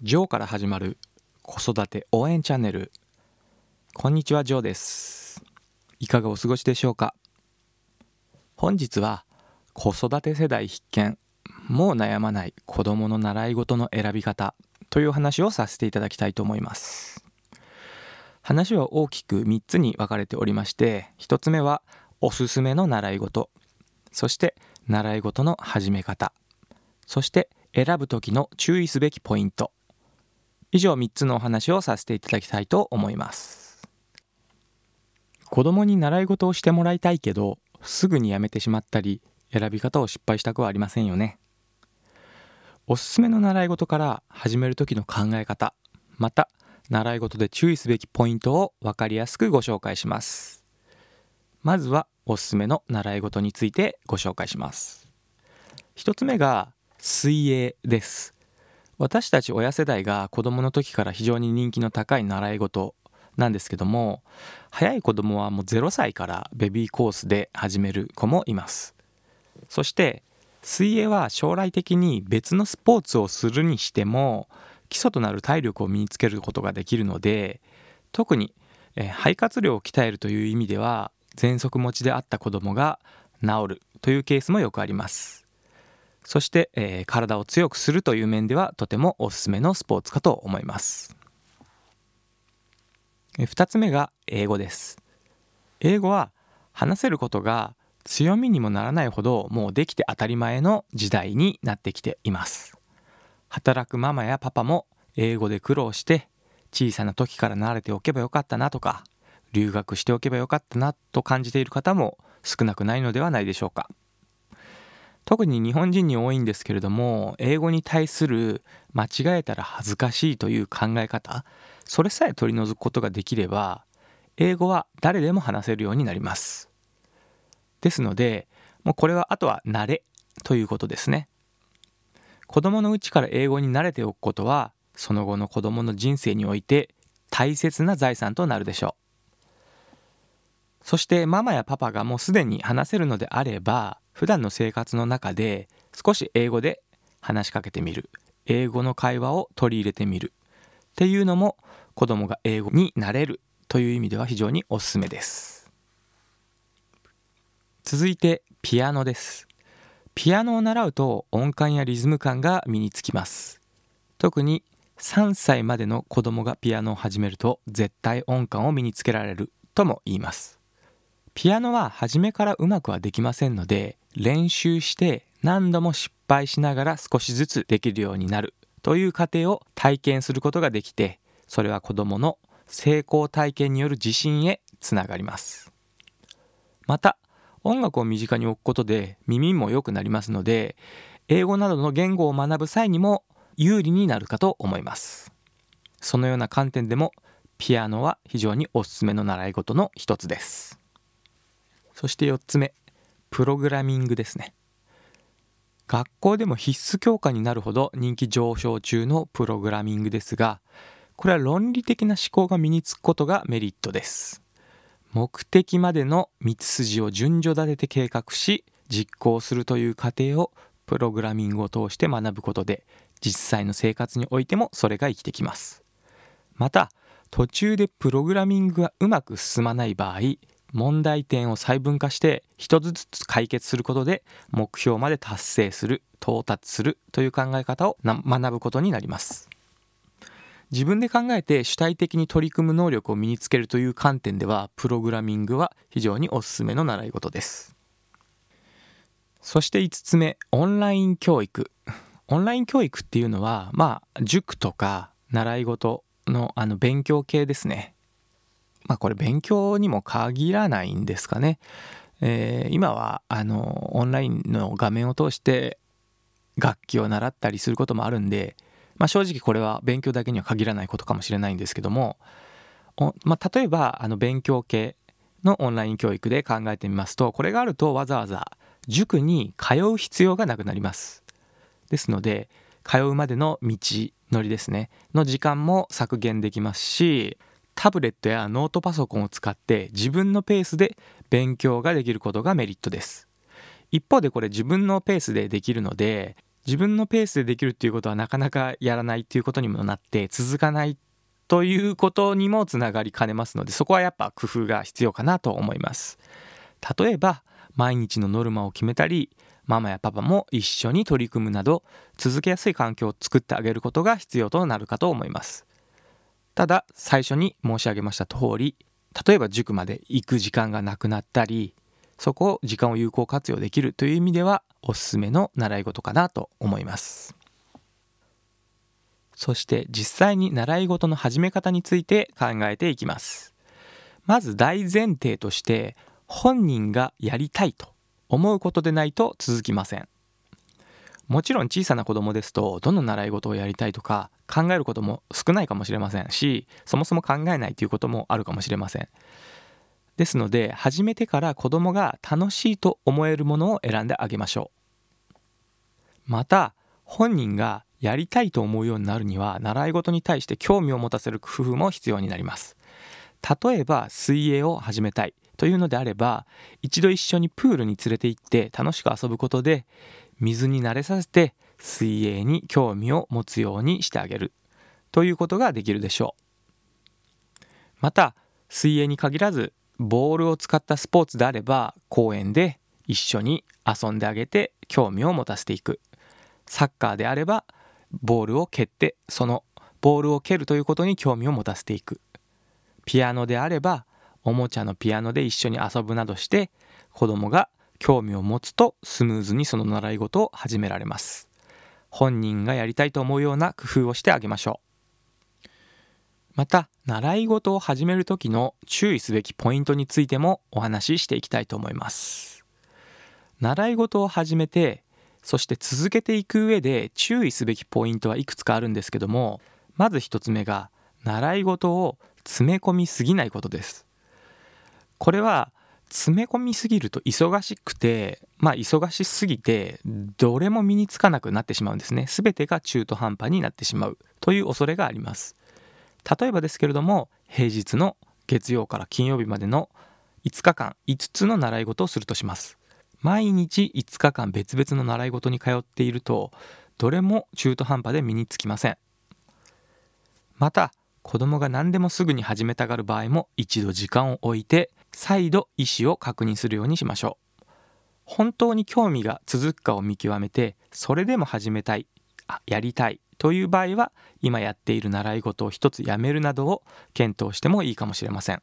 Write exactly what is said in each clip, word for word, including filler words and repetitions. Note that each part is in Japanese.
ジョーから始まる子育て応援チャンネル。こんにちは、ジョーです。いかがお過ごしでしょうか。本日は子育て世代必見、もう悩まない子どもの習い事の選び方という話をさせていただきたいと思います。話は大きくみっつに分かれておりまして、ひとつめはおすすめの習い事、そして習い事の始め方、そして選ぶ時の注意すべきポイント、以上みっつのお話をさせていただきたいと思います。子供に習い事をしてもらいたいけど、すぐにやめてしまったり、選び方を失敗したくはありませんよね。おすすめの習い事から始める時の考え方、また習い事で注意すべきポイントを分かりやすくご紹介します。まずはおすすめの習い事についてご紹介します。ひとつめが水泳です。私たち親世代が子どもの時から非常に人気の高い習い事なんですけども、早い子どもはもうゼロさいからベビーコースで始める子もいます。そして水泳は将来的に別のスポーツをするにしても基礎となる体力を身につけることができるので、特に肺活量を鍛えるという意味では喘息持ちであった子どもが治るというケースもよくあります。そして、えー、体を強くするという面ではとてもおすすめのスポーツかと思います。ふたつめが英語です。英語は話せることが強みにもならないほどもうできて当たり前の時代になってきています。働くママやパパも英語で苦労して小さな時から慣れておけばよかったなとか、留学しておけばよかったなと感じている方も少なくないのではないでしょうか。特に日本人に多いんですけれども、英語に対する間違えたら恥ずかしいという考え方、それさえ取り除くことができれば、英語は誰でも話せるようになります。ですので、もうこれはあとは慣れということですね。子どものうちから英語に慣れておくことは、その後の子どもの人生において大切な財産となるでしょう。そしてママやパパがもうすでに話せるのであれば、普段の生活の中で少し英語で話しかけてみる、英語の会話を取り入れてみるっていうのも、子供が英語になれるという意味では非常におすすめです。続いてピアノです。ピアノを習うと音感やリズム感が身につきます。特にさんさいまでの子供がピアノを始めると絶対音感を身につけられるとも言います。ピアノは初めからうまくはできませんので、練習して何度も失敗しながら少しずつできるようになるという過程を体験することができて、それは子どもの成功体験による自信へつながります。また音楽を身近に置くことで耳も良くなりますので、英語などの言語を学ぶ際にも有利になるかと思います。そのような観点でもピアノは非常におすすめの習い事の一つです。そしてよっつめ、プログラミングですね。学校でも必須教科になるほど人気上昇中のプログラミングですが、これは論理的な思考が身につくことがメリットです。目的までの道筋を順序立てて計画し実行するという過程をプログラミングを通して学ぶことで、実際の生活においてもそれが生きてきます。また途中でプログラミングがうまく進まない場合、問題点を細分化して一つずつ解決することで目標まで達成する、到達するという考え方を学ぶことになります。自分で考えて主体的に取り組む能力を身につけるという観点では、プログラミングは非常におすすめの習い事です。そしていつつめ、オンライン教育。オンライン教育っていうのは、まあ塾とか習い事のあの勉強系ですね。まあ、これ勉強にも限らないんですかね、えー、今はあのオンラインの画面を通して楽器を習ったりすることもあるんで、まあ、正直これは勉強だけには限らないことかもしれないんですけども、お、まあ、例えばあの勉強系のオンライン教育で考えてみますと、これがあるとわざわざ塾に通う必要がなくなります。ですので通うまでの道のりですねの時間も削減できますし、タブレットやノートパソコンを使って自分のペースで勉強ができることがメリットです。一方でこれ自分のペースでできるので、自分のペースでできるっていうことはなかなかやらないっていうことにもなって続かないということにもつながりかねますので、そこはやっぱ工夫が必要かなと思います。例えば毎日のノルマを決めたり、ママやパパも一緒に取り組むなど続けやすい環境を作ってあげることが必要となるかと思います。ただ最初に申し上げました通り、例えば塾まで行く時間がなくなったり、そこを時間を有効活用できるという意味ではおすすめの習い事かなと思います。そして実際に習い事の始め方について考えていきます。まず大前提として、本人がやりたいと思うことでないと続きません。もちろん小さな子供ですとどの習い事をやりたいとか考えることも少ないかもしれませんし、そもそも考えないということもあるかもしれません。ですので始めてから子供が楽しいと思えるものを選んであげましょう。また本人がやりたいと思うようになるには、習い事に対して興味を持たせる工夫も必要になります。例えば水泳を始めたいというのであれば、一度一緒にプールに連れて行って楽しく遊ぶことで水に慣れさせて水泳に興味を持つようにしてあげるということができるでしょう。また水泳に限らずボールを使ったスポーツであれば、公園で一緒に遊んであげて興味を持たせていく。サッカーであればボールを蹴ってそのボールを蹴るということに興味を持たせていく。ピアノであればおもちゃのピアノで一緒に遊ぶなどして、子どもが興味を持つとスムーズにその習い事を始められます。本人がやりたいと思うような工夫をしてあげましょう。また習い事を始める時の注意すべきポイントについてもお話ししていきたいと思います。習い事を始めて、そして続けていく上で注意すべきポイントはいくつかあるんですけども、まず一つ目が習い事を詰め込みすぎないことです。これは詰め込みすぎると忙しくて、まあ忙しすぎてどれも身につかなくなってしまうんですね。すべてが中途半端になってしまうという恐れがあります。例えばですけれども、平日の月曜から金曜日までのいつかかんいつつの習い事をするとします。毎日いつかかん別々の習い事に通っていると、どれも中途半端で身につきません。また子供が何でもすぐに始めたがる場合も、一度時間を置いて再度意思を確認するようにしましょう。本当に興味が続くかを見極めて、それでも始めたい、あ、やりたいという場合は今やっている習い事を一つやめるなどを検討してもいいかもしれません。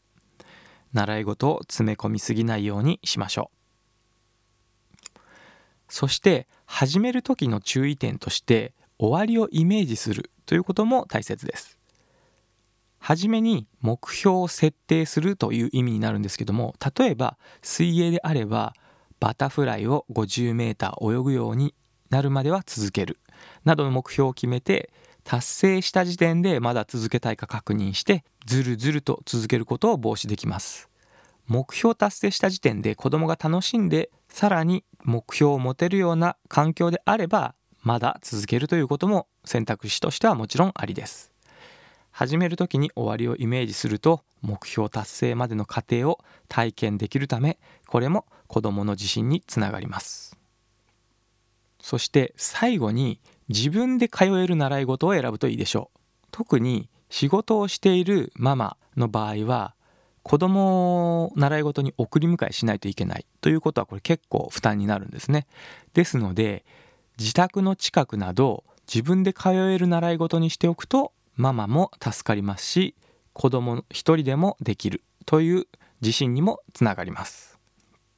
習い事を詰め込みすぎないようにしましょう。そして始める時の注意点として、終わりをイメージするということも大切です。はじめに目標を設定するという意味になるんですけども、例えば水泳であればバタフライをごじゅうメーター泳ぐようになるまでは続けるなどの目標を決めて、達成した時点でまだ続けたいか確認して、ずるずると続けることを防止できます。目標を達成した時点で子どもが楽しんで、さらに目標を持てるような環境であればまだ続けるということも選択肢としてはもちろんありです。始めるときに終わりをイメージすると、目標達成までの過程を体験できるため、これも子どもの自信につながります。そして最後に自分で通える習い事を選ぶといいでしょう。特に仕事をしているママの場合は、子供を習い事に送り迎えしないといけないということは、これ結構負担になるんですね。ですので自宅の近くなど自分で通える習い事にしておくと、ママも助かりますし、子供一人でもできるという自信にもつながります。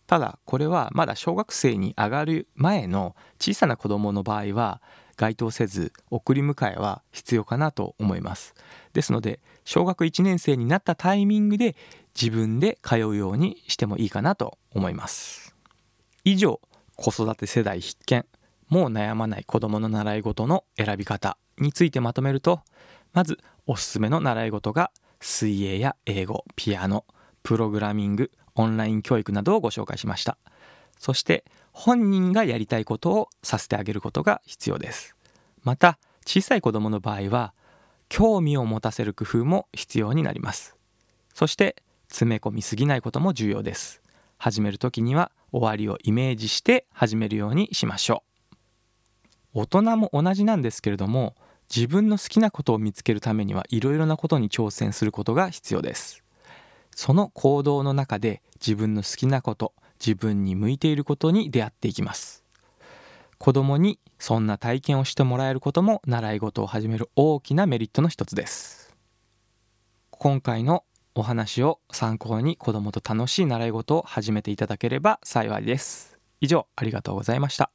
ただこれはまだ小学生に上がる前の小さな子どもの場合は該当せず、送り迎えは必要かなと思います。ですので小学いちねんせいになったタイミングで自分で通うようにしてもいいかなと思います。以上、子育て世代必見、もう悩まない子どもの習い事の選び方についてまとめると、まずおすすめの習い事が水泳や英語、ピアノ、プログラミング、オンライン教育などをご紹介しました。そして本人がやりたいことをさせてあげることが必要です。また小さい子どもの場合は興味を持たせる工夫も必要になります。そして詰め込みすぎないことも重要です。始めるときには終わりをイメージして始めるようにしましょう。大人も同じなんですけれども、自分の好きなことを見つけるためにはいろいろなことに挑戦することが必要です。その行動の中で自分の好きなこと、自分に向いていることに出会っていきます。子供にそんな体験をしてもらえることも習い事を始める大きなメリットの一つです。今回のお話を参考に子供と楽しい習い事を始めていただければ幸いです。以上、ありがとうございました。